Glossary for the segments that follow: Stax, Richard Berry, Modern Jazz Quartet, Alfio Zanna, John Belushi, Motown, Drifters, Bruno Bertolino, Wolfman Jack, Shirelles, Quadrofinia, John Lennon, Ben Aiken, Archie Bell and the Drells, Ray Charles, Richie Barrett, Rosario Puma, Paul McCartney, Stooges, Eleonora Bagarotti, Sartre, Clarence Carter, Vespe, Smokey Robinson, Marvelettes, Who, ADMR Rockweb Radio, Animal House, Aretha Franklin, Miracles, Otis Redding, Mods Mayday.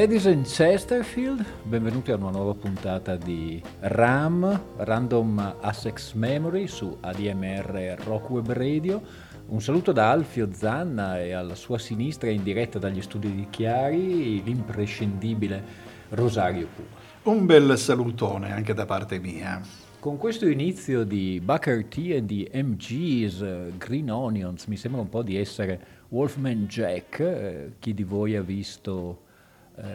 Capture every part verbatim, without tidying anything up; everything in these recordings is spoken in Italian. Jason Chesterfield, benvenuti a una nuova puntata di RAM, Random Access Memory su A D M R Rockweb Radio. Un saluto da Alfio Zanna e alla sua sinistra, in diretta dagli studi di Chiari, l'imprescindibile Rosario Pu. Un bel salutone anche da parte mia. Con questo inizio di Booker T e i M G's, Green Onions, mi sembra un po' di essere Wolfman Jack. Eh, chi di voi ha visto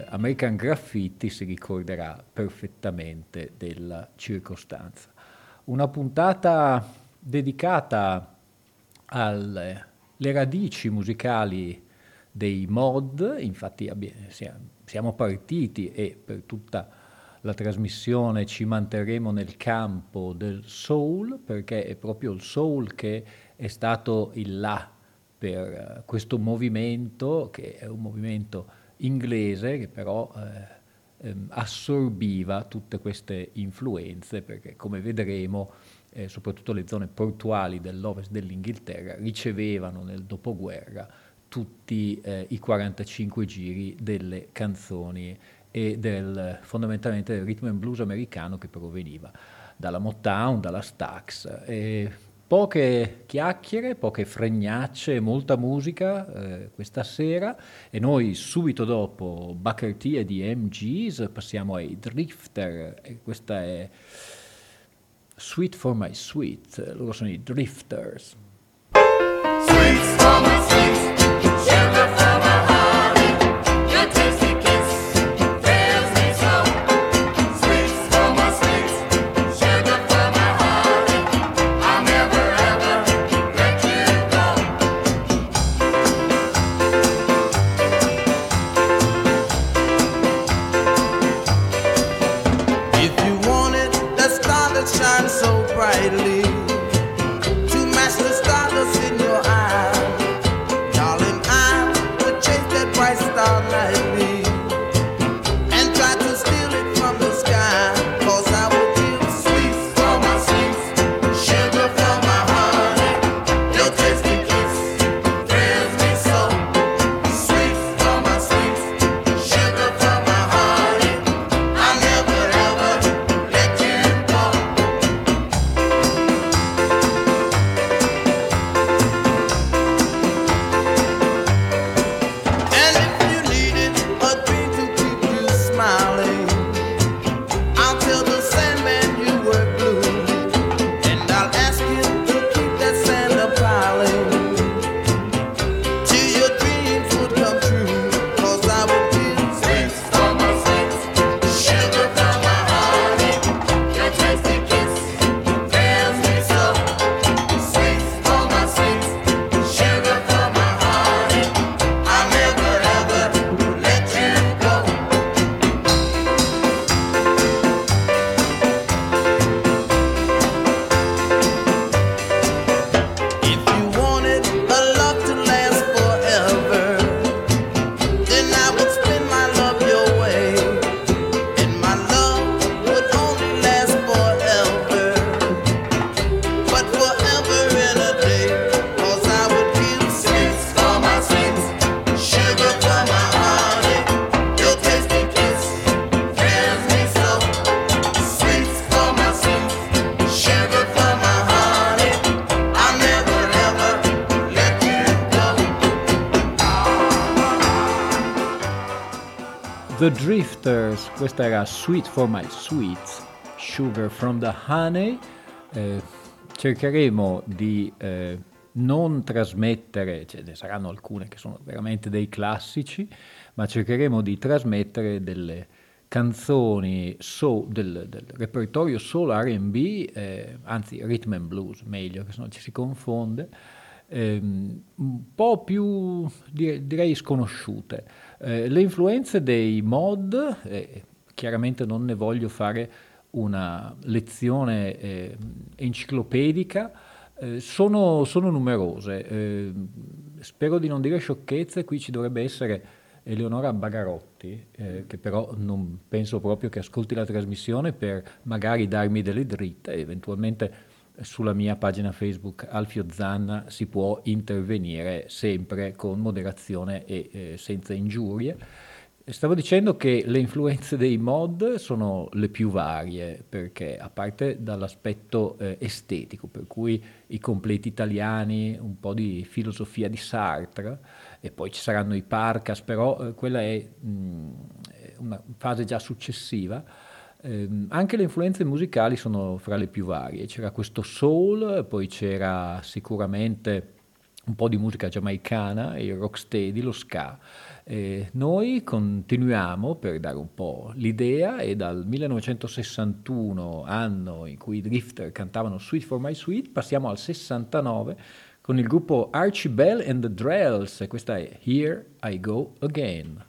American Graffiti si ricorderà perfettamente della circostanza. Una puntata dedicata alle le radici musicali dei mod. Infatti abbiamo, siamo partiti e per tutta la trasmissione ci manterremo nel campo del soul, perché è proprio il soul che è stato il là per questo movimento, che è un movimento inglese che però eh, assorbiva tutte queste influenze, perché come vedremo eh, soprattutto le zone portuali dell'ovest dell'Inghilterra ricevevano nel dopoguerra tutti eh, i quarantacinque giri delle canzoni e del, fondamentalmente del rhythm and blues americano, che proveniva dalla Motown, dalla Stax. E poche chiacchiere, poche fregnacce, molta musica eh, questa sera, e noi subito dopo Booker T e i M G's passiamo ai Drifters, e questa è Sweet for My Sweet, loro sono i Drifters. Sweet for my sweet, sugar for my honey, your tasty kiss fills me so. Shine so brightly to match the stars. The Drifters, questa era Sweet for My Sweets, Sugar from the Honey. Eh, cercheremo di eh, non trasmettere, ce ne saranno alcune che sono veramente dei classici, ma cercheremo di trasmettere delle canzoni so, del, del repertorio soul R and B, eh, anzi rhythm and blues, meglio, che se no ci si confonde, eh, un po' più dire, direi sconosciute. Eh, le influenze dei mod, eh, chiaramente non ne voglio fare una lezione eh, enciclopedica, eh, sono, sono numerose, eh, spero di non dire sciocchezze, qui ci dovrebbe essere Eleonora Bagarotti, eh, che però non penso proprio che ascolti la trasmissione, per magari darmi delle dritte. Eventualmente sulla mia pagina Facebook Alfio Zanna si può intervenire, sempre con moderazione e eh, senza ingiurie. Stavo dicendo che le influenze dei mod sono le più varie, perché a parte dall'aspetto eh, estetico, per cui i completi italiani, un po' di filosofia di Sartre, e poi ci saranno i Parcas, però eh, quella è mh, una fase già successiva. Eh, anche le influenze musicali sono fra le più varie, c'era questo soul, poi c'era sicuramente un po' di musica giamaicana, il rocksteady, lo ska. Eh, noi continuiamo, per dare un po' l'idea, e dal millenovecentosessantuno, anno in cui i Drifter cantavano Sweet for My Sweet, passiamo al sessantanove con il gruppo Archie Bell and the Drells, e questa è Here I Go Again.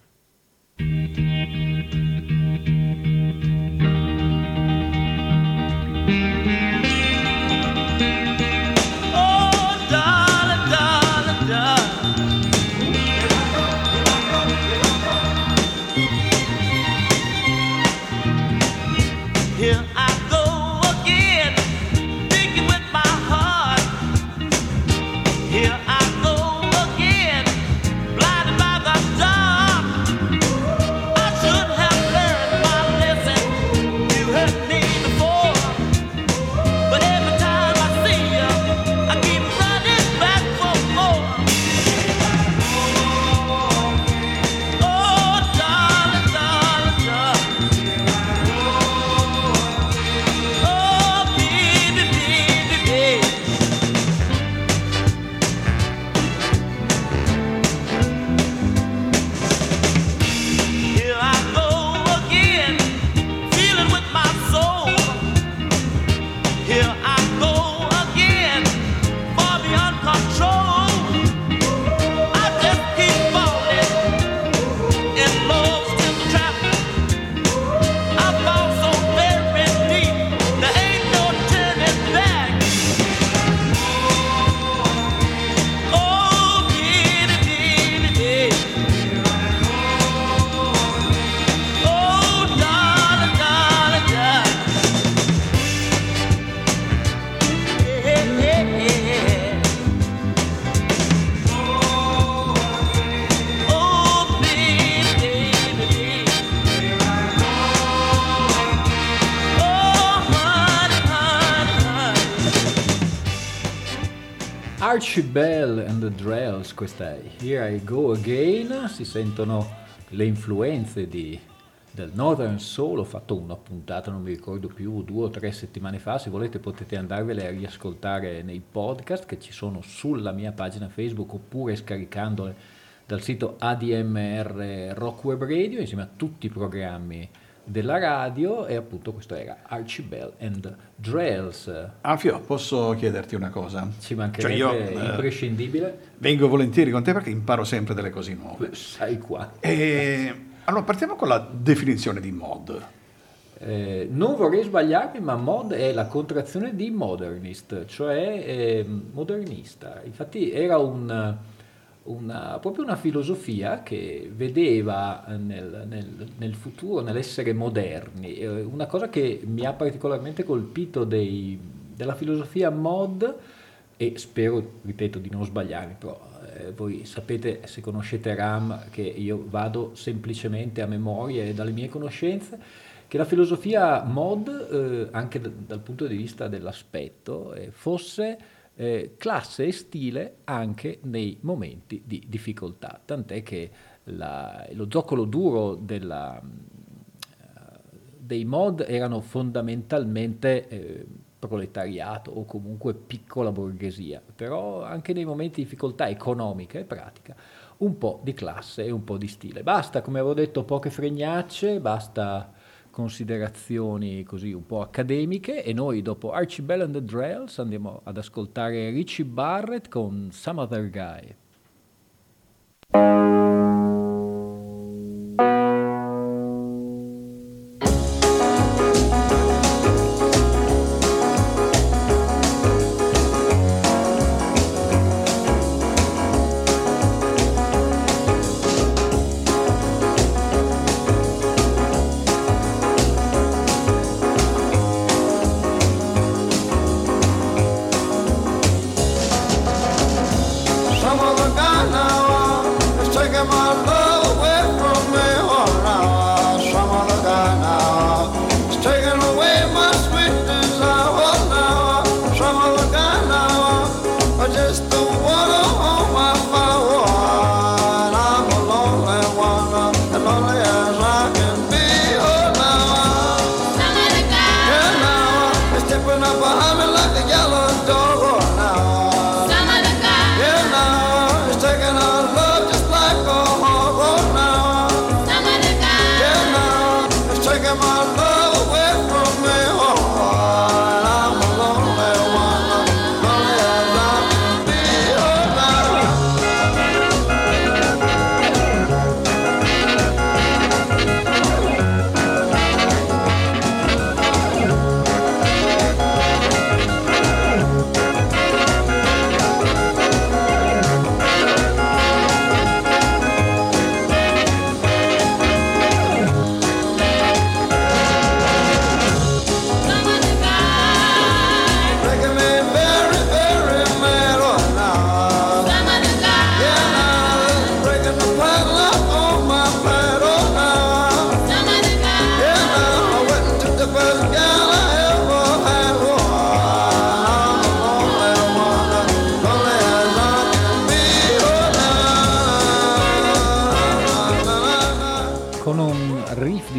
Bell and the Drells, questa è Here I Go Again. Si sentono le influenze di, del Northern Soul. Ho fatto una puntata, non mi ricordo più, due o tre settimane fa, se volete potete andarvele a riascoltare nei podcast che ci sono sulla mia pagina Facebook, oppure scaricandole dal sito A D M R Rockweb Radio, insieme a tutti i programmi della radio. E appunto questo era Archie Bell and Drells. Alfio, posso chiederti una cosa? Ci mancherebbe, cioè io, imprescindibile. Eh, vengo volentieri con te perché imparo sempre delle cose nuove. Sai qua. E, allora partiamo con la definizione di mod. Eh, non vorrei sbagliarmi, ma mod è la contrazione di modernist, cioè eh, modernista. Infatti era un... Una, proprio una filosofia che vedeva nel, nel, nel futuro, nell'essere moderni. Una cosa che mi ha particolarmente colpito dei, della filosofia mod, e spero, ripeto, di non sbagliarmi, però eh, voi sapete, se conoscete RAM, che io vado semplicemente a memoria e dalle mie conoscenze, che la filosofia mod, eh, anche d- dal punto di vista dell'aspetto, eh, fosse... Eh, classe e stile anche nei momenti di difficoltà, tant'è che la, lo zoccolo duro della, dei mod erano fondamentalmente eh, proletariato o comunque piccola borghesia, però anche nei momenti di difficoltà economica e pratica un po' di classe e un po' di stile. Basta, come avevo detto, poche fregnacce, basta considerazioni così un po' accademiche, e noi dopo Archie Bell and the Drells andiamo ad ascoltare Richie Barrett con Some Other Guy.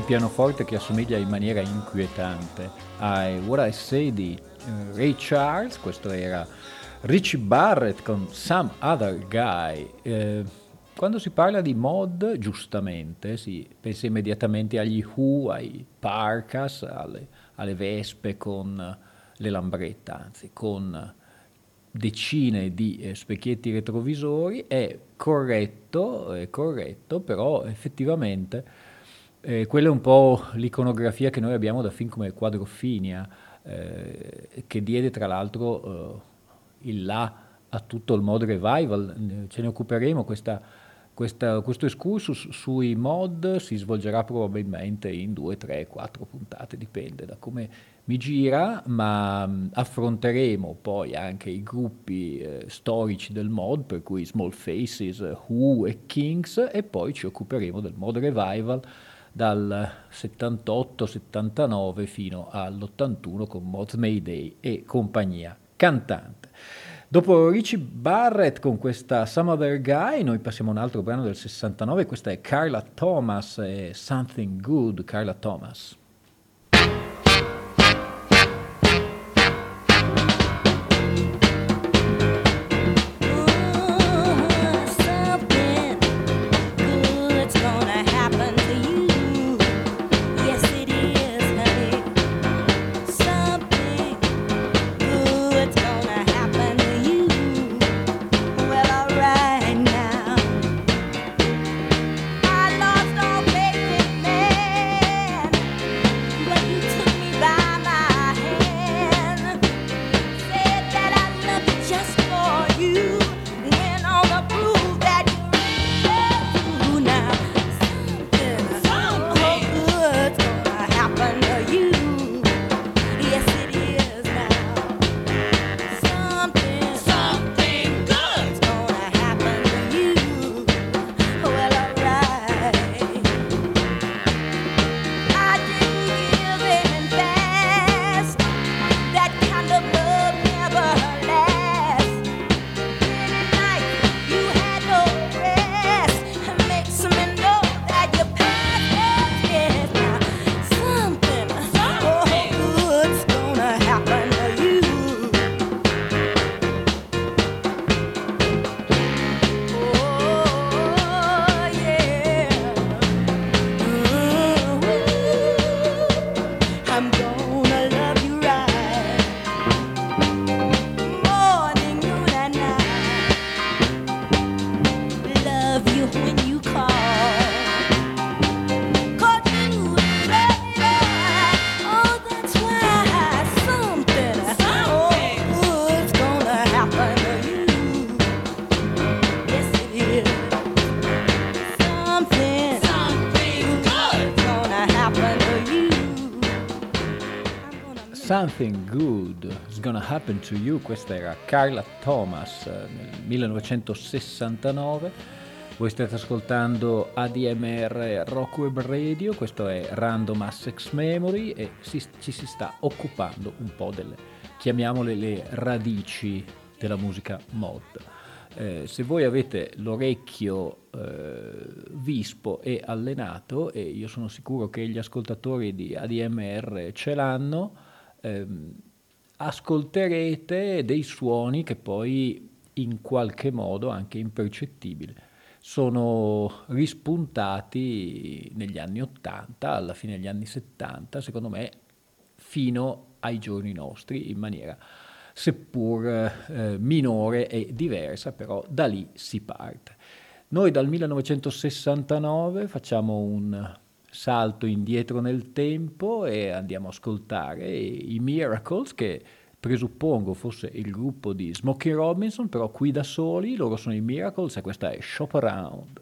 Pianoforte che assomiglia in maniera inquietante ai What I Say di Ray Charles. Questo era Richie Barrett con Some Other Guy. Eh, quando si parla di mod, giustamente si pensa immediatamente agli Who, ai Parkas, alle, alle vespe con le lambrette, anzi con decine di eh, specchietti retrovisori. È corretto, è corretto, però effettivamente Eh, quella è un po' l'iconografia che noi abbiamo da film come Quadrofinia, eh, che diede tra l'altro eh, il là a tutto il mod revival. Ce ne occuperemo, questa, questa, questo excursus sui mod si svolgerà probabilmente in due, tre, quattro puntate, dipende da come mi gira, ma mh, affronteremo poi anche i gruppi eh, storici del mod, per cui Small Faces, Who e Kings, e poi ci occuperemo del mod revival dal settantotto settantanove fino all'ottantuno con Mods Mayday e compagnia cantante. Dopo Richie Barrett con questa Some Other Guy noi passiamo a un altro brano del sessantanove, questa è Carla Thomas e Something Good. Carla Thomas. Something Good is Gonna Happen to You, questa era Carla Thomas nel millenovecentosessantanove. Voi state ascoltando A D M R Rockweb Radio, questo è Random Access Memory e si, ci si sta occupando un po' delle, chiamiamole, le radici della musica mod. Eh, se voi avete l'orecchio eh, vispo e allenato, e io sono sicuro che gli ascoltatori di A D M R ce l'hanno, ehm, ascolterete dei suoni che poi in qualche modo, anche impercettibile, sono rispuntati negli anni ottanta, alla fine degli anni settanta, secondo me fino ai giorni nostri, in maniera seppur eh, minore e diversa, però da lì si parte. Noi dal millenovecentosessantanove facciamo un salto indietro nel tempo e andiamo a ascoltare i Miracles, che presuppongo fosse il gruppo di Smokey Robinson, però qui da soli. Loro sono i Miracles e questa è Shop Around.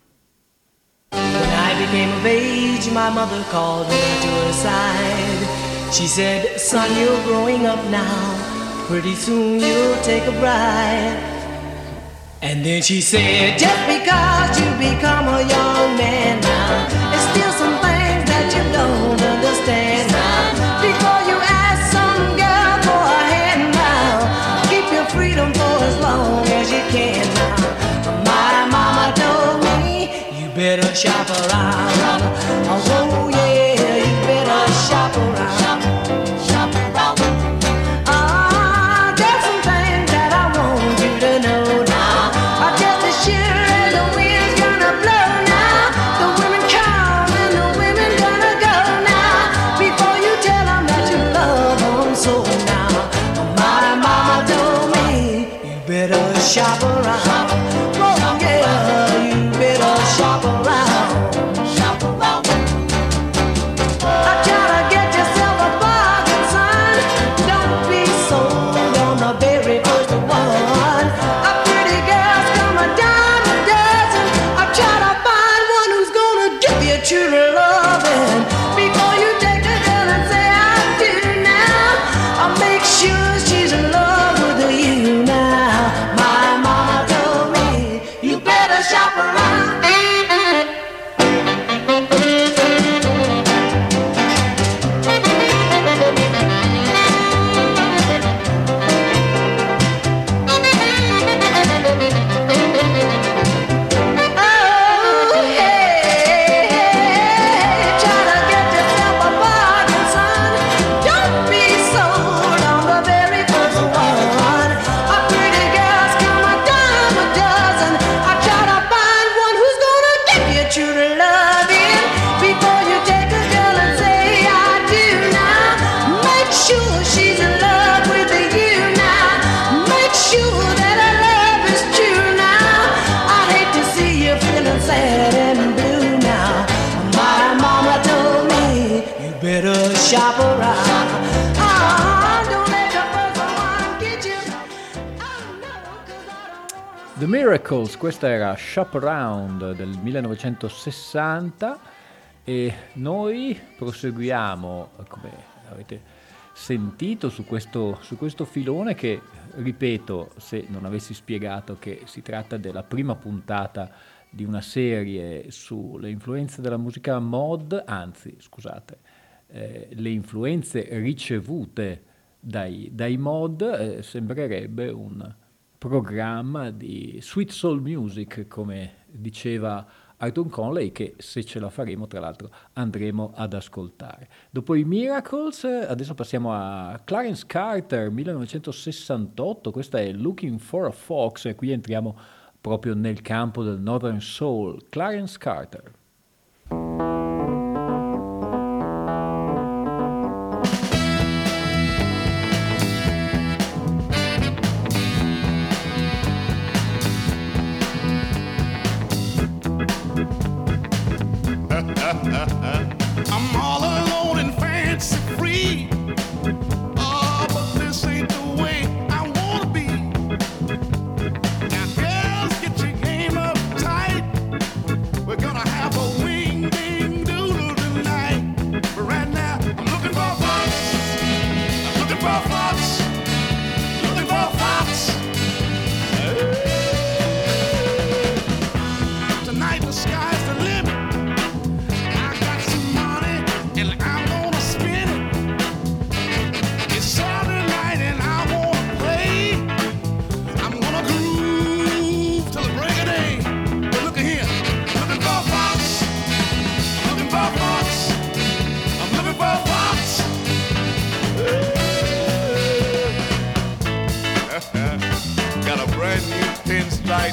When I became of age, my mother called me to her side. She said, son, you're growing up now. Pretty soon you'll take a bride. And then she said, just because you become a young man now, there's still some things that you don't understand now. Before you ask some girl for a hand now, keep your freedom for as long as you can now. My mama told me, you better shop around. Oh yeah, you better shop around. Shop around, oh yeah, you better shop around, shop around. I try to get yourself a bargain, son. Don't be sold on the very first one. A pretty girl's come a dime a dozen. I try to find one who's gonna give you true loving. Before you take a girl and say I do now, I'll make sure she's in love with you now. Shop around. The Miracles, questa era Shop Around del millenovecentosessanta, e noi proseguiamo, come avete sentito, su questo, su questo filone che, ripeto, se non avessi spiegato che si tratta della prima puntata di una serie sulle influenze della musica mod, anzi, scusate, eh, le influenze ricevute dai, dai mod, eh, sembrerebbe un programma di Sweet Soul Music, come diceva Arthur Conley, che se ce la faremo tra l'altro andremo ad ascoltare. Dopo i Miracles adesso passiamo a Clarence Carter, millenovecentosessantotto, questa è Looking for a Fox, e qui entriamo proprio nel campo del Northern Soul. Clarence Carter.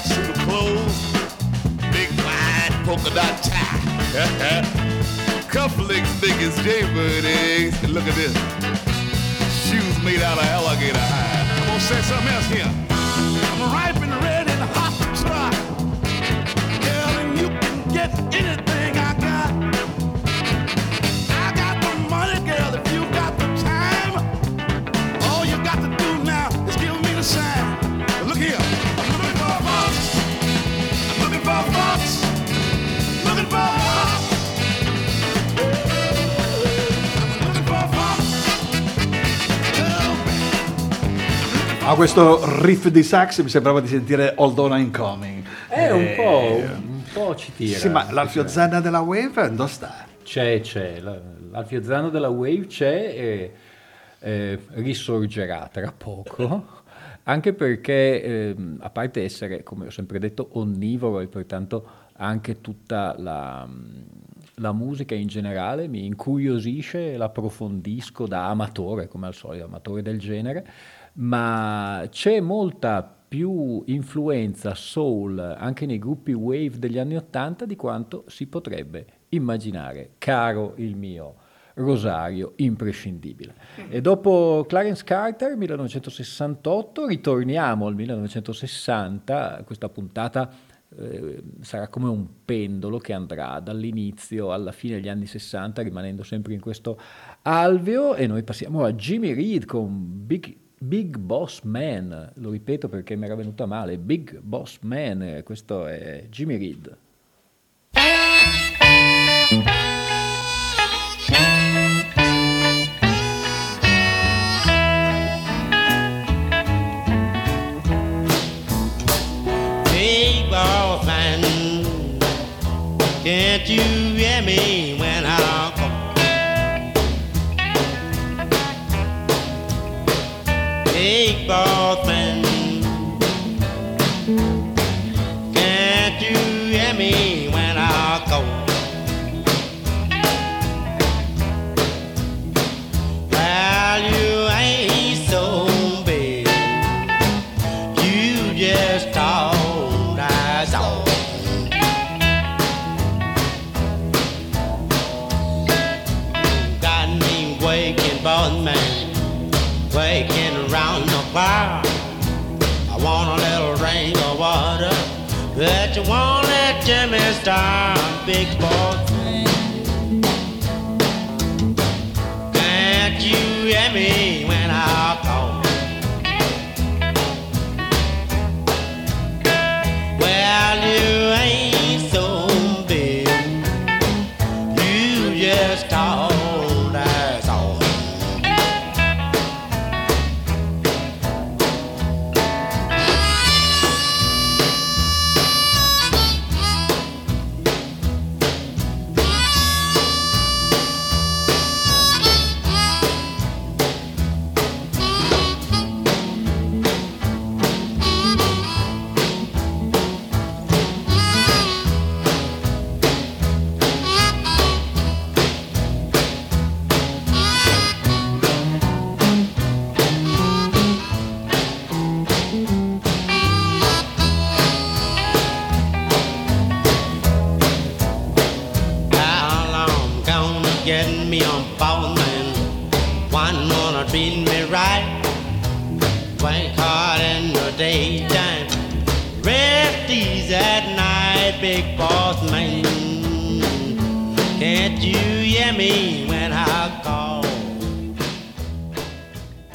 suit of clothes, big blind polka dot tie, cufflinks big as jaybird eggs. Look at this, shoes made out of alligator hide. I'm gonna say something else here. I'm ripe and red and hot to try, girl, and you can get anything I got. I got the money, girl, if you got the time. All you got to do now is give me the sign. A questo riff di sax mi sembrava di sentire All Dawn I'm Coming. Eh, eh un po', un po' ci tira. Sì, ma l'Alfio Zanna della Wave non sta. C'è, c'è, l'Alfio Zanna della Wave c'è e eh, risorgerà tra poco. Anche perché, eh, a parte essere, come ho sempre detto, onnivoro e pertanto anche tutta la, la musica in generale mi incuriosisce e l'approfondisco da amatore, come al solito, amatore del genere, ma c'è molta più influenza soul anche nei gruppi wave degli anni Ottanta di quanto si potrebbe immaginare, caro il mio Rosario imprescindibile. E dopo Clarence Carter millenovecentosessantotto ritorniamo al millenovecentosessanta. Questa puntata eh, sarà come un pendolo che andrà dall'inizio alla fine degli anni sessanta, rimanendo sempre in questo alveo, e noi passiamo a Jimmy Reed con Big, Big Boss Man. Lo ripeto perché mi era venuta male, Big Boss Man, questo è Jimmy Reed. Can't you hear me when I call? Big boss man, can't you hear me when I call? Well, you ain't so big, you just talk. Waking around the bar, I want a little rain or water, but you won't let Jimmy stop. Big boss man, can't you hear me when I call? Well, you ain't so big, you just talk.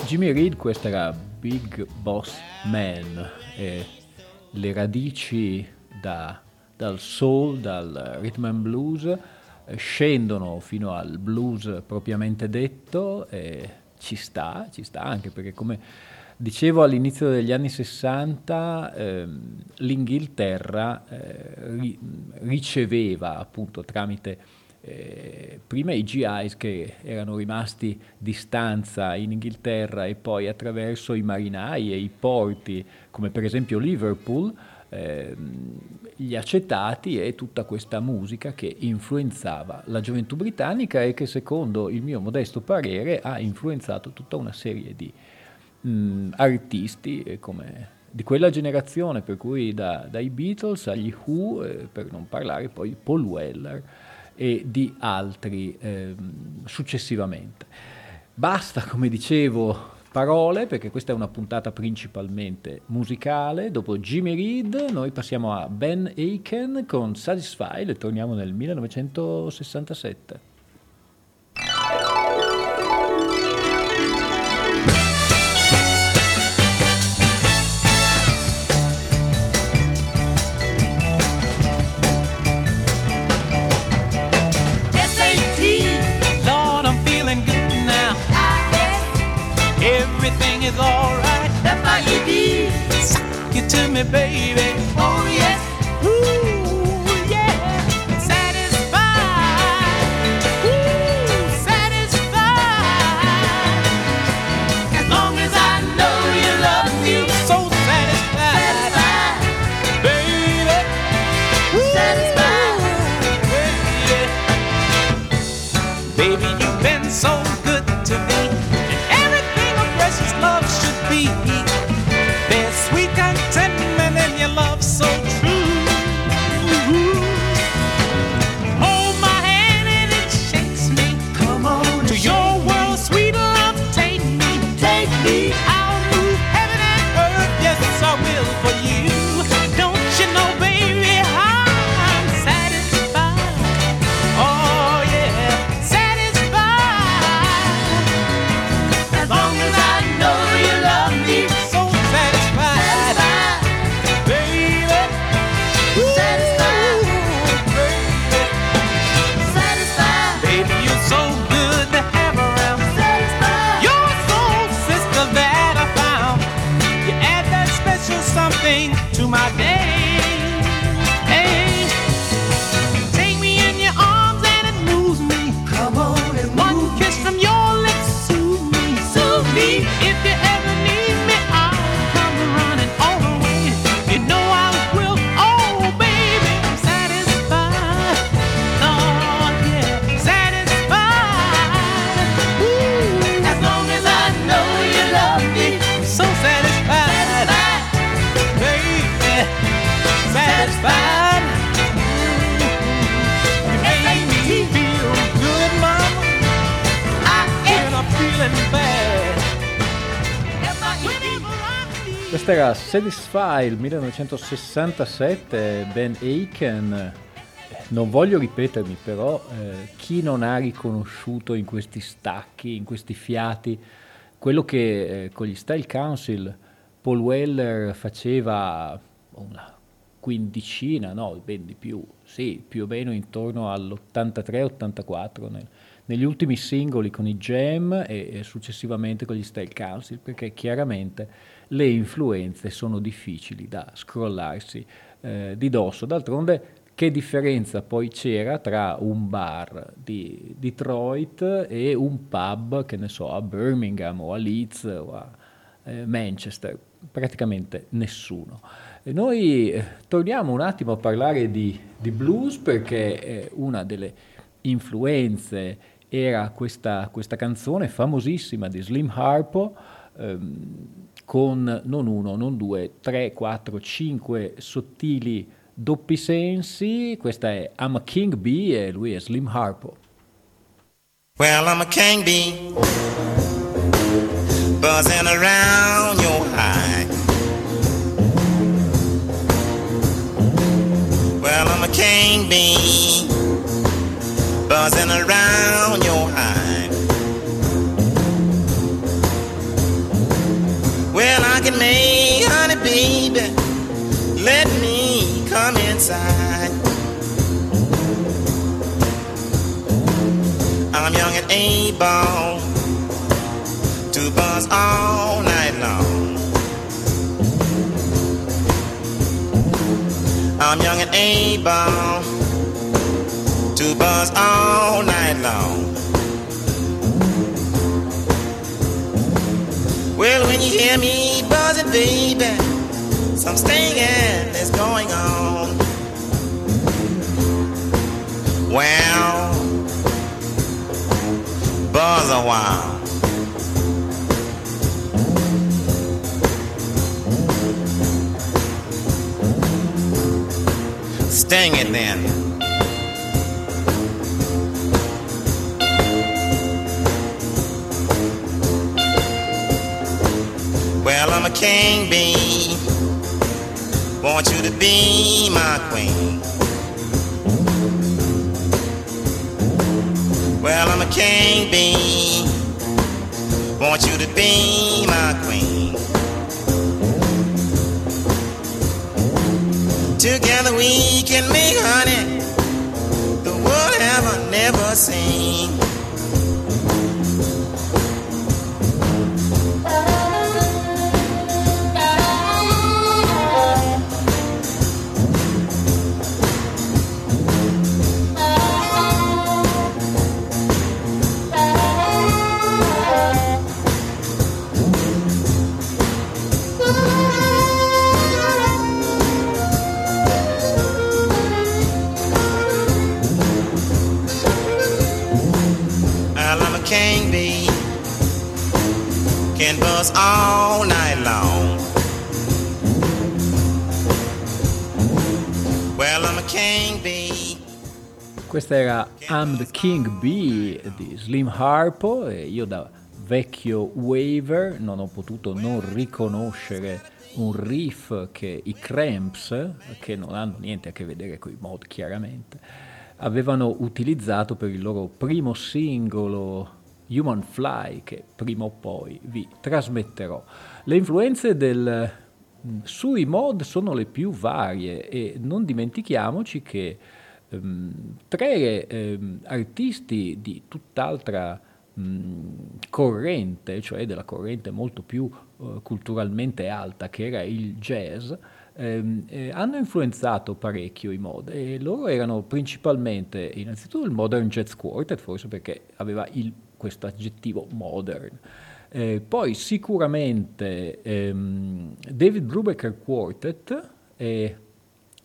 Jimmy Reed, questa era Big Boss Man, eh, le radici da, dal soul, dal rhythm and blues, eh, scendono fino al blues propriamente detto, eh, ci sta, ci sta anche perché, come dicevo all'inizio degli anni sessanta, eh, l'Inghilterra eh, ri- riceveva appunto tramite... Eh, prima i G I s che erano rimasti di stanza in Inghilterra e poi attraverso i marinai e i porti, come per esempio Liverpool, eh, gli acetati e tutta questa musica che influenzava la gioventù britannica e che, secondo il mio modesto parere, ha influenzato tutta una serie di mh, artisti eh, come di quella generazione, per cui da, dai Beatles agli Who, eh, per non parlare poi di Paul Weller e di altri eh, successivamente. Basta, come dicevo, parole, perché questa è una puntata principalmente musicale. Dopo Jimmy Reed noi passiamo a Ben Aiken con Satisfied e torniamo nel millenovecentosessantasette. It's alright, F I E D, suck it to me, baby, oh yes, ooh, yeah, satisfied, ooh, satisfied, as long as I know you love me, so satisfied, satisfied, baby, ooh, satisfied, baby, baby, you've been so good to me. Love should be. There's sweet contentment in your love so true. Hold my hand and it shakes me. Come on to your world, sweet love, take me, take me. I'll move heaven and earth, yes I will for you. Don't you know, baby, I'm satisfied. Oh yeah, satisfied. As long as I to my day, hey. Take me in your arms and it moves me. Come on and one move kiss me. From your lips soothe me, soothe me. If you ever need me, I'll come running all the way. You know I will. Oh baby, I'm satisfied. Oh yeah, satisfied. Ooh. As long as I know you love me, I'm so satisfied. Satisfied. You make me feel good, mama. When I'm feeling bad. Questa era Satisfied, millenovecentosessantasette, Ben Aiken. Non voglio ripetermi, però eh, chi non ha riconosciuto in questi stacchi, in questi fiati, quello che eh, con gli Style Council Paul Weller faceva una quindicina, no, ben di più, sì, più o meno intorno all'ottantatré ottantaquattro nel, negli ultimi singoli con i Jam e, e successivamente con gli Style Council, perché chiaramente le influenze sono difficili da scrollarsi eh, di dosso. D'altronde che differenza poi c'era tra un bar di Detroit e un pub, che ne so, a Birmingham o a Leeds o a eh, Manchester? Praticamente nessuno. E noi eh, torniamo un attimo a parlare di, di blues, perché eh, una delle influenze era questa, questa canzone famosissima di Slim Harpo, ehm, con non uno, non due, tre, quattro, cinque sottili doppi sensi. Questa è I'm a King Bee e lui è Slim Harpo. Well, I'm a king bee, buzzing around your hive. Well, I'm a king bee, buzzing around your hive. Well, I can make honey, baby, let me come inside. I'm young and able to buzz all night long. I'm young and able to buzz all night long. Well, when you hear me buzzing, baby, some stinging is going on. Well, buzz a while. Sting it then. Well, I'm a king bee. Want you to be my queen. Well, I'm a king bee. Want you to be my queen. Together we can make honey the world have never seen. King bee can buzz all night long. Well, I'm a king bee. Questa era I'm the King Bee di Slim Harpo e io da vecchio waver non ho potuto non riconoscere un riff che i Cramps, che non hanno niente a che vedere con i Mod chiaramente, avevano utilizzato per il loro primo singolo Human Fly, che prima o poi vi trasmetterò. Le influenze del, sui Mod sono le più varie e non dimentichiamoci che um, tre um, artisti di tutt'altra um, corrente, cioè della corrente molto più uh, culturalmente alta che era il jazz, Ehm, eh, hanno influenzato parecchio i Mod e loro erano principalmente innanzitutto il Modern Jazz Quartet, forse perché aveva il, questo aggettivo modern, eh, poi sicuramente ehm, David Brubecker Quartet e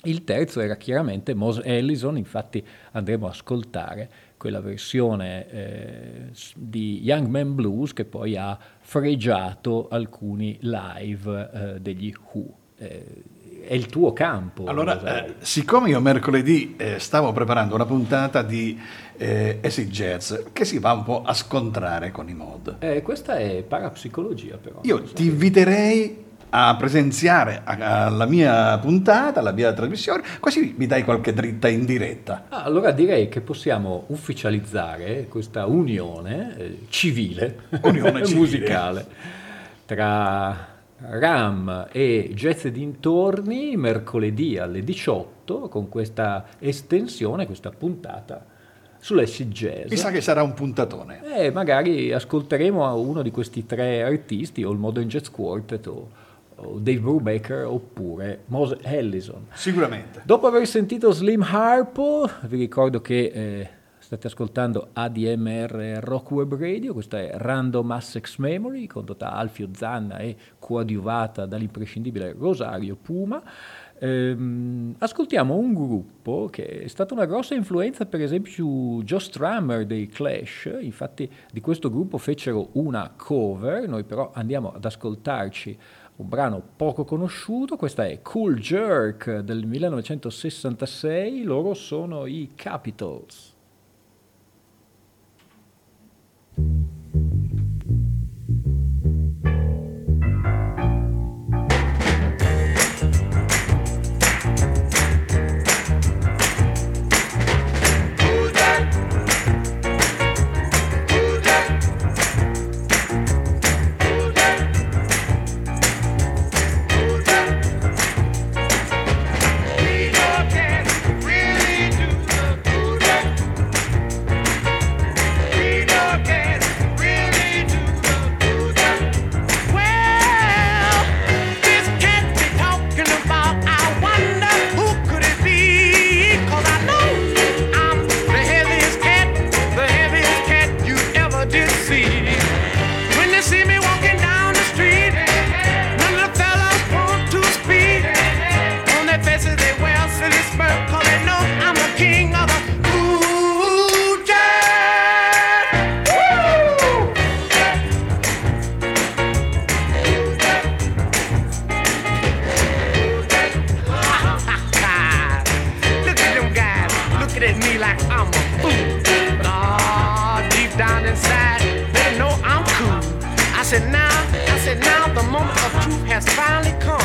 il terzo era chiaramente Mose Allison. Infatti andremo a ascoltare quella versione eh, di Young Man Blues che poi ha fregiato alcuni live eh, degli Who. eh, È il tuo campo. Allora, eh, siccome io mercoledì eh, stavo preparando una puntata di eh, acid jazz che si va un po' a scontrare con i Mod, eh, questa è parapsicologia, però io ti inviterei a presenziare alla mia puntata, alla mia trasmissione, così mi dai qualche dritta in diretta. Ah, allora direi che possiamo ufficializzare questa unione eh, civile, unione civile. musicale tra RAM e Jazz e dintorni, mercoledì alle diciotto, con questa estensione, questa puntata sull'acid jazz. Mi sa che sarà un puntatone. E magari ascolteremo uno di questi tre artisti, o il Modern Jazz Quartet, o, o Dave Brubecker, oppure Mose Allison. Sicuramente. Dopo aver sentito Slim Harpo, vi ricordo che eh, state ascoltando A D M R Rockweb Radio, questa è Random Access Memory, condotta da Alfio Zanna e coadiuvata dall'imprescindibile Rosario Pu. Ehm, ascoltiamo un gruppo che è stata una grossa influenza, per esempio Joe Strummer dei Clash. Infatti di questo gruppo fecero una cover, noi però andiamo ad ascoltarci un brano poco conosciuto. Questa è Cool Jerk del millenovecentosessantasei, loro sono i Capitals. said now, I said now the moment of truth has finally come.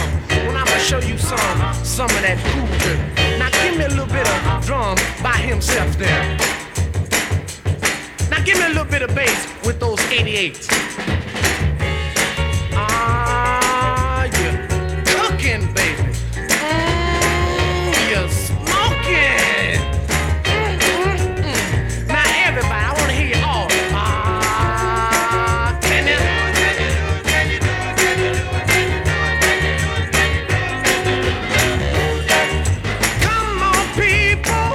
When I'm gonna show you some, some of that groovy. Now give me a little bit of drum by himself there. Now give me a little bit of bass with those eighty-eights. Ah, you're cooking, baby. Mmm, you're smoking. Mm-hmm, mm. Now everybody, I want to hear you all. Ah, can you do it, can you do it, can you do it, can you do it, can you do it, can you do it, can you do it, can you do it. Come on, people.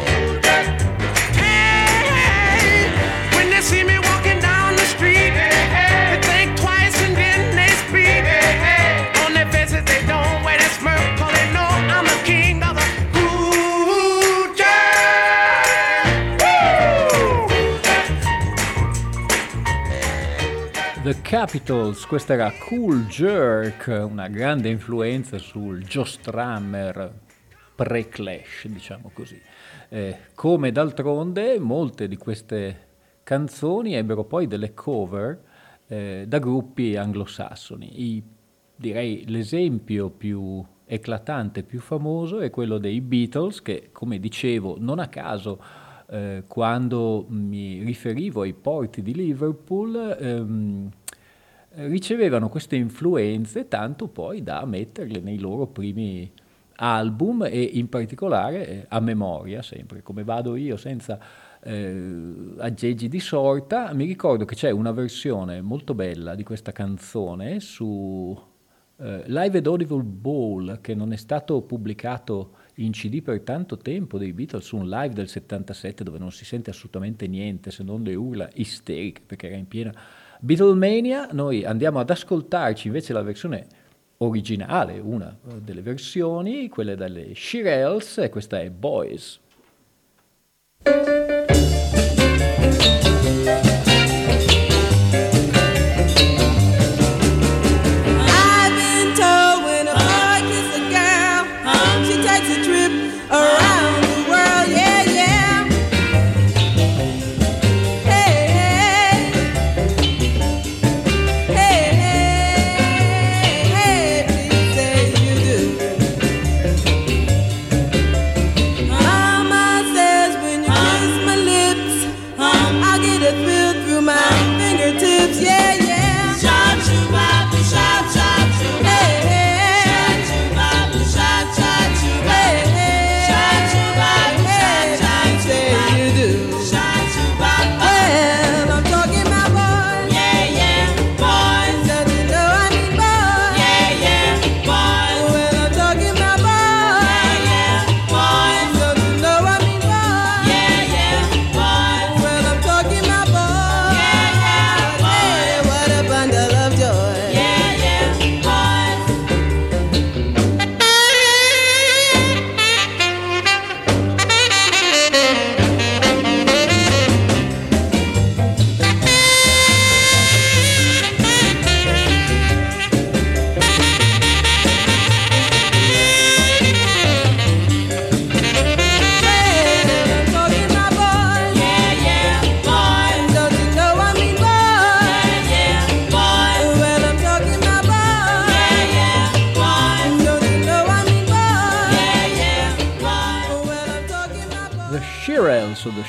Hey, hey, when they see me walking down the street, they think twice and then they speak. On their faces they don't wear that smirk, 'cause they know I'm the king of the groove jam. Woo! The Capitals, questa era Cool Jerk, una grande influenza sul Joe Strummer pre-Clash, diciamo così. Eh, come d'altronde molte di queste canzoni ebbero poi delle cover eh, da gruppi anglosassoni. I, direi l'esempio più eclatante, più famoso è quello dei Beatles, che come dicevo non a caso eh, quando mi riferivo ai porti di Liverpool ehm, ricevevano queste influenze tanto poi da metterle nei loro primi album e in particolare eh, a memoria, sempre come vado io senza Eh, aggeggi di sorta. Mi ricordo che c'è una versione molto bella di questa canzone su eh, Live at Audible Bowl, che non è stato pubblicato in C D per tanto tempo, dei Beatles, su un live del settantasette dove non si sente assolutamente niente se non le urla isteriche perché era in piena Beatlemania. Noi andiamo ad ascoltarci invece la versione originale, una delle versioni, quelle delle Shirelles, e questa è Boys.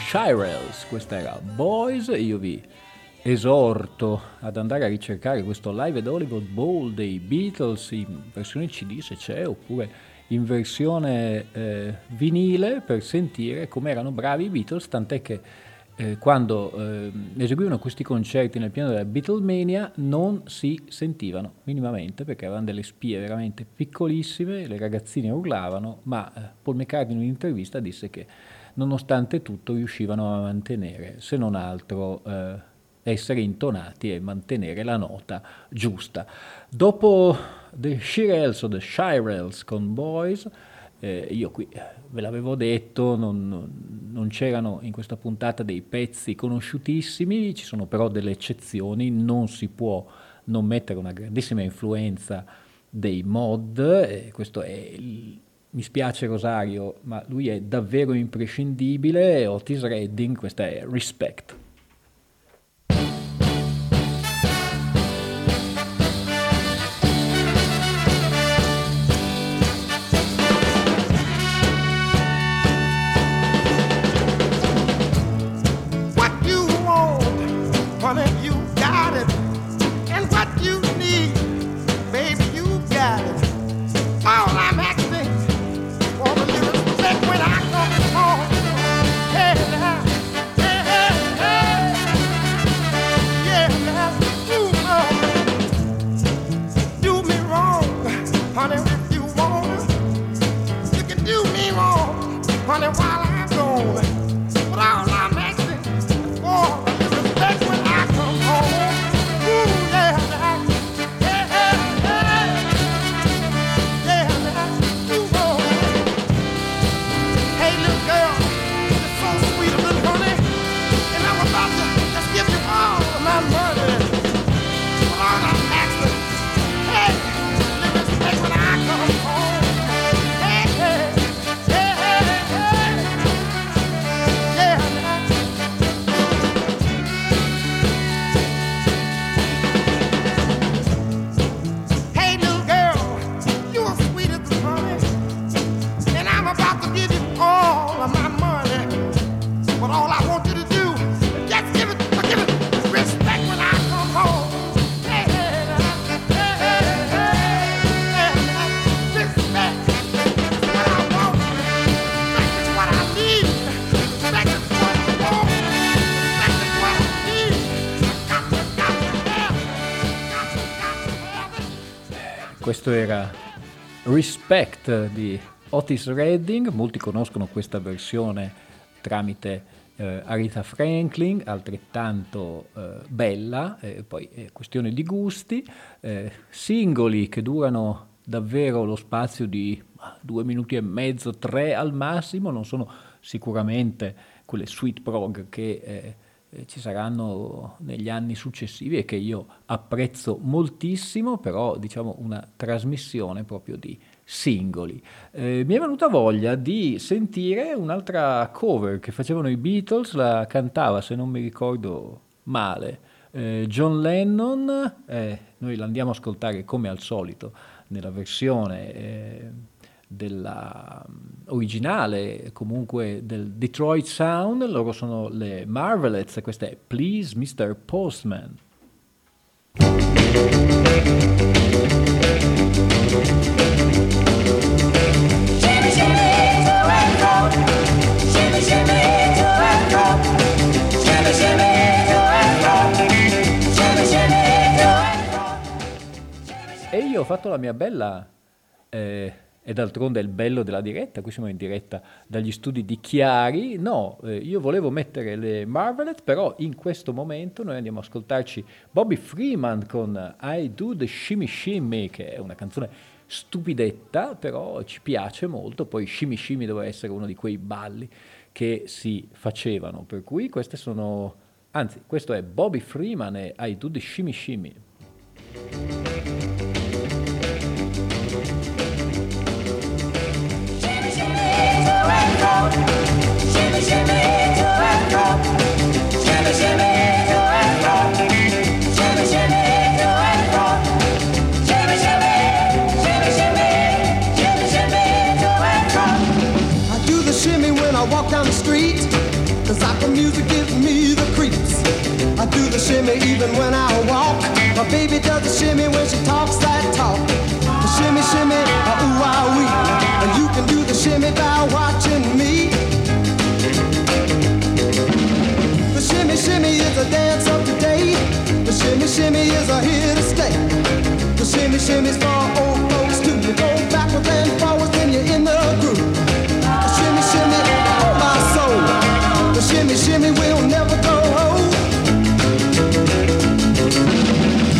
Shirelles, questa era Boys. Io vi esorto ad andare a ricercare questo Live at Hollywood Bowl dei Beatles in versione C D se c'è, oppure in versione eh, vinile, per sentire come erano bravi i Beatles, tant'è che eh, quando eh, eseguivano questi concerti nel pieno della Beatlemania non si sentivano minimamente perché avevano delle spie veramente piccolissime, le ragazzine urlavano, ma eh, Paul McCartney in un'intervista disse che nonostante tutto riuscivano a mantenere, se non altro, eh, essere intonati e mantenere la nota giusta. Dopo The Shirelles o The Shirelles con Boys, eh, io qui ve l'avevo detto, non, non c'erano in questa puntata dei pezzi conosciutissimi, ci sono però delle eccezioni, non si può non mettere una grandissima influenza dei Mod, eh, questo è il... Mi spiace Rosario, ma lui è davvero imprescindibile, Otis Redding, questa è Respect. what you need, baby, you got it. All I'm asking for is your respect when I come home. Hey, now, hey, hey, hey. Yeah, now, you know, do me wrong, honey, if you want to. You can do me wrong, honey, while I'm gone. But all I'm asking for. Questo era Respect di Otis Redding. Molti conoscono questa versione tramite eh, Aretha Franklin, altrettanto eh, bella, eh, poi è questione di gusti, eh, singoli che durano davvero lo spazio di due minuti e mezzo, tre al massimo, non sono sicuramente quelle sweet prog che... Eh, ci saranno negli anni successivi e che io apprezzo moltissimo, però diciamo una trasmissione proprio di singoli. Eh, mi è venuta voglia di sentire un'altra cover che facevano i Beatles, la cantava, se non mi ricordo male, eh, John Lennon, eh, noi la andiamo a ascoltare come al solito nella versione... Eh, della originale comunque del Detroit Sound. Loro sono le Marvelettes, questa è Please mister Postman. Shimmy, shimmy, to and fro. Shimmy, shimmy, to and fro. Shimmy, shimmy, to and fro. Shimmy, shimmy, to and fro. E io ho fatto la mia bella... Eh, E d'altronde è il bello della diretta, qui siamo in diretta dagli studi di Chiari. No, eh, io volevo mettere le Marvelette, però in questo momento noi andiamo a ascoltarci Bobby Freeman con I Do The Shimmy Shimmy, che è una canzone stupidetta, però ci piace molto. Poi Shimmy Shimmy doveva essere uno di quei balli che si facevano, per cui queste sono, anzi questo è Bobby Freeman e I Do The Shimmy Shimmy. Shimmy, shimmy, to and fro. Shimmy, shimmy, to and fro. Shimmy, shimmy, to and fro. Shimmy, shimmy, shimmy, shimmy, shimmy, shimmy, to and fro. I do the shimmy when I walk down the street, 'cause the music gives me the creeps. I do the shimmy even when I walk. My baby does the shimmy when she talks that talk. The shimmy, shimmy, ah ooh ah wee. And you can do the shimmy by watching me. The shimmy is a dance of today. The shimmy shimmy is a here to stay. The shimmy shimmy's for old folks too. You go backwards and forwards when you're in the groove. The shimmy shimmy, oh my soul. The shimmy shimmy will never go home.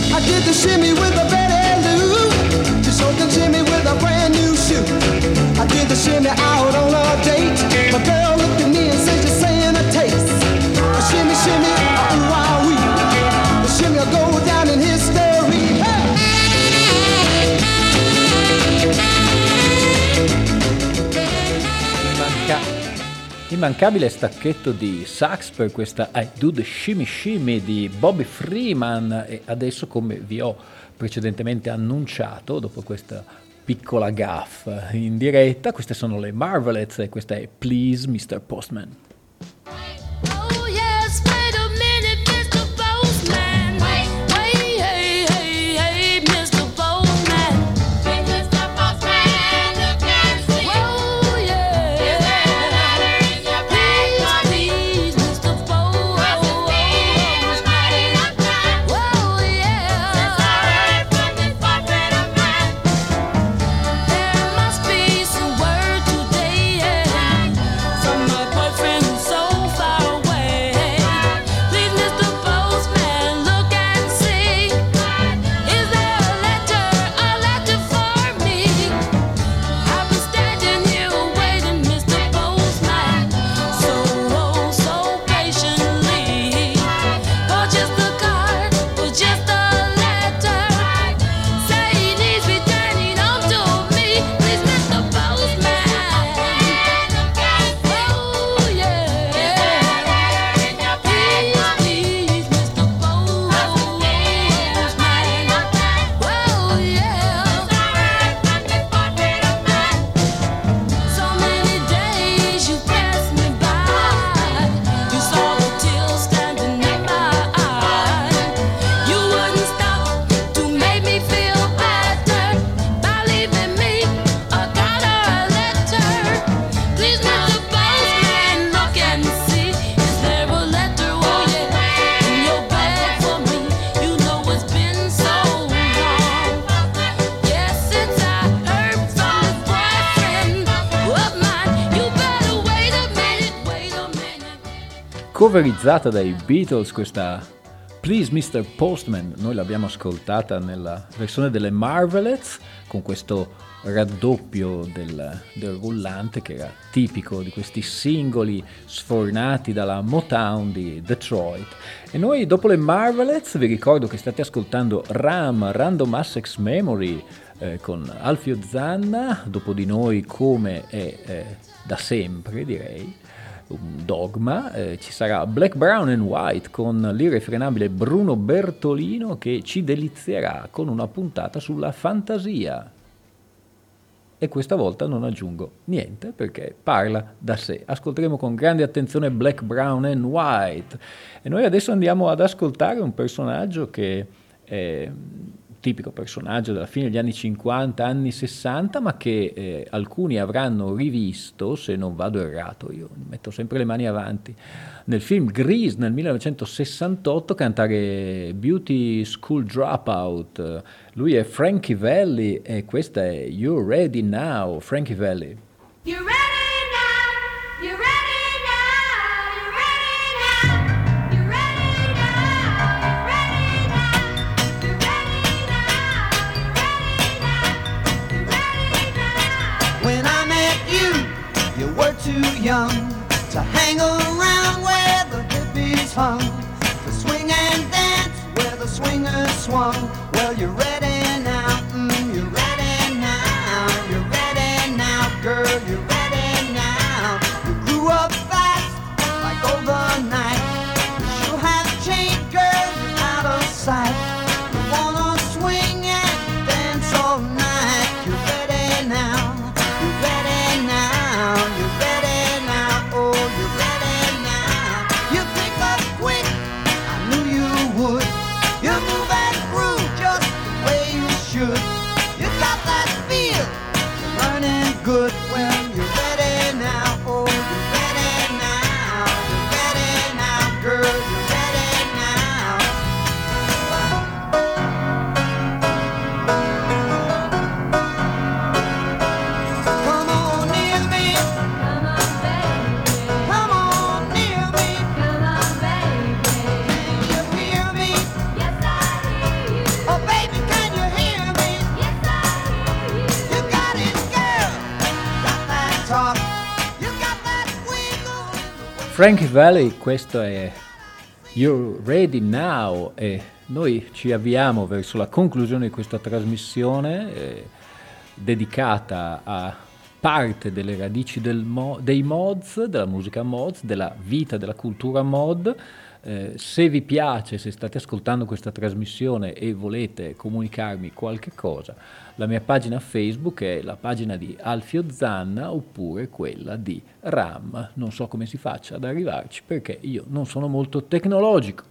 I did the shimmy with a Betty Lou. She showed the shimmy with a brand new shoe. I did the shimmy out on a date. My girl looked at me and said, "You're saying a taste." Shimmy, shimmy, oh, wow, we. The shimmy will go down in history. Hey! Immancabile stacchetto di sax per questa I Do The Shimmy Shimmy di Bobby Freeman. E adesso, come vi ho precedentemente annunciato, dopo questa piccola gaffe in diretta, queste sono le Marvelettes e questa è Please mister Postman. Oh yes, wait a minute, mister Postman. Wait, wait, hey, hey. coverizzata dai Beatles, questa Please mister Postman. Noi l'abbiamo ascoltata nella versione delle Marvelettes con questo raddoppio del, del rullante che era tipico di questi singoli sfornati dalla Motown di Detroit. E noi dopo le Marvelettes vi ricordo che state ascoltando RAM, Random Access Memory, eh, con Alfio Zanna, dopo di noi come è eh, da sempre direi un dogma, eh, ci sarà Black Brown and White con l'irrefrenabile Bruno Bertolino che ci delizierà con una puntata sulla fantasia. E questa volta non aggiungo niente perché parla da sé. Ascolteremo con grande attenzione Black, Brown and White. E noi adesso andiamo ad ascoltare un personaggio che è un tipico personaggio della fine degli anni cinquanta, anni sessanta, ma che eh, alcuni avranno rivisto, se non vado errato, io metto sempre le mani avanti, nel film Grease nel millenovecentosessantotto cantare Beauty School Dropout. Lui è Frankie Valli e questa è You're Ready Now, Frankie Valli. You're ready now, you're ready. Too young to hang around where the hippies hung, the swing and dance where the swingers swung. Well, you're ready now, mm, you're ready now, you're ready now, girl, you're ready now. You grew up fast, like overnight. You have changed, girl, you're out of sight. You wanna swing and dance all night. You're ready now, you're ready now, you're ready. Frankie Valli, questo è You're Ready Now e noi ci avviamo verso la conclusione di questa trasmissione eh, dedicata a parte delle radici del mo- dei mods, della musica mods, della vita, della cultura mod. Eh, se vi piace, se state ascoltando questa trasmissione e volete comunicarmi qualche cosa, la mia pagina Facebook è la pagina di Alfio Zanna oppure quella di RAM. Non so come si faccia ad arrivarci perché io non sono molto tecnologico.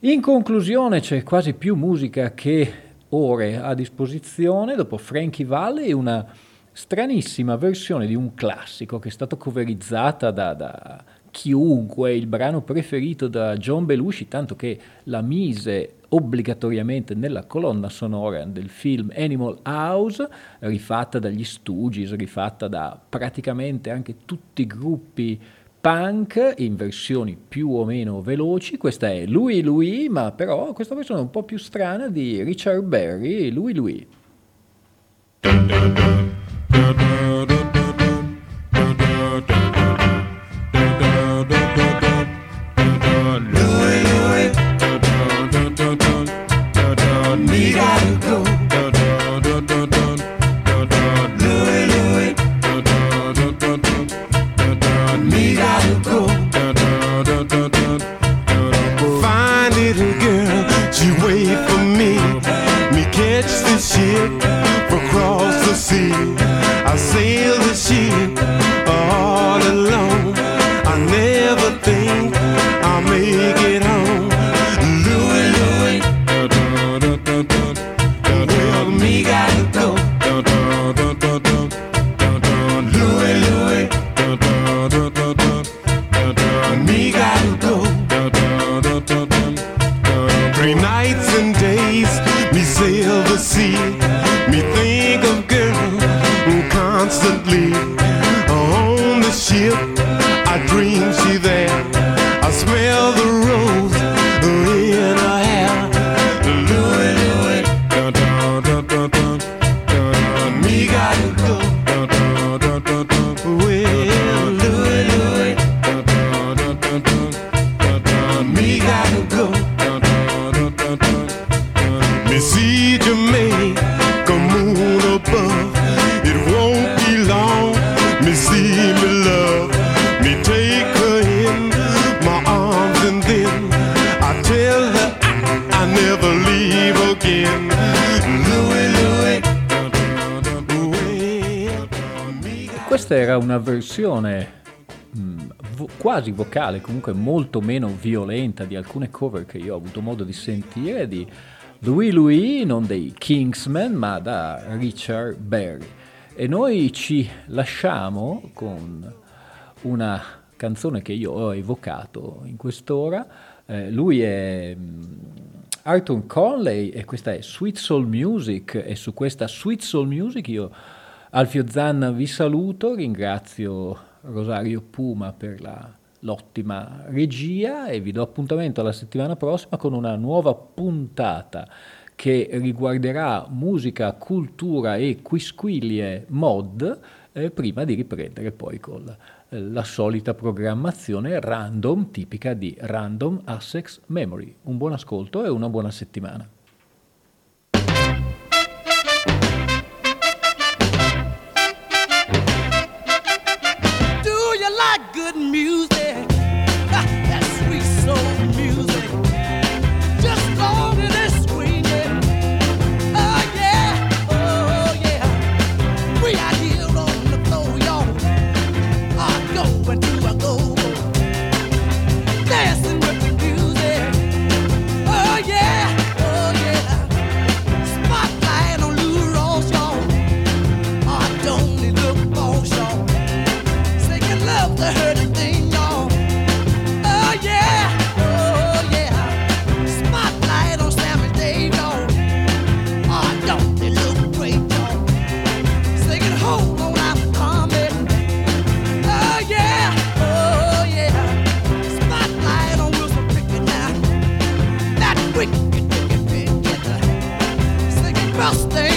In conclusione c'è quasi più musica che ore a disposizione. Dopo Frankie Valli, una stranissima versione di un classico che è stato coverizzata da... da chiunque, il brano preferito da John Belushi, tanto che la mise obbligatoriamente nella colonna sonora del film Animal House, rifatta dagli Stooges, rifatta da praticamente anche tutti i gruppi punk in versioni più o meno veloci. Questa è Louie Louie, ma però questa versione è un po' più strana di Richard Berry, Louie Louie. I see Jamaica moon above. It won't be long, me see me love, me take her in my arms and then I tell her I, I never leave again. Louie, Louie. Questa era una versione quasi vocale, comunque molto meno violenta di alcune cover che io ho avuto modo di sentire di Louie Louie, non dei Kingsmen ma da Richard Berry. E noi ci lasciamo con una canzone che io ho evocato in quest'ora. Eh, lui è Arthur Conley e questa è Sweet Soul Music, e su questa Sweet Soul Music io, Alfio Zanna, vi saluto, ringrazio Rosario Puma per la, l'ottima regia e vi do appuntamento alla settimana prossima con una nuova puntata che riguarderà musica, cultura e quisquilie mod, eh, prima di riprendere poi con eh, la solita programmazione random tipica di Random Access Memory. Un buon ascolto e una buona settimana. Stay.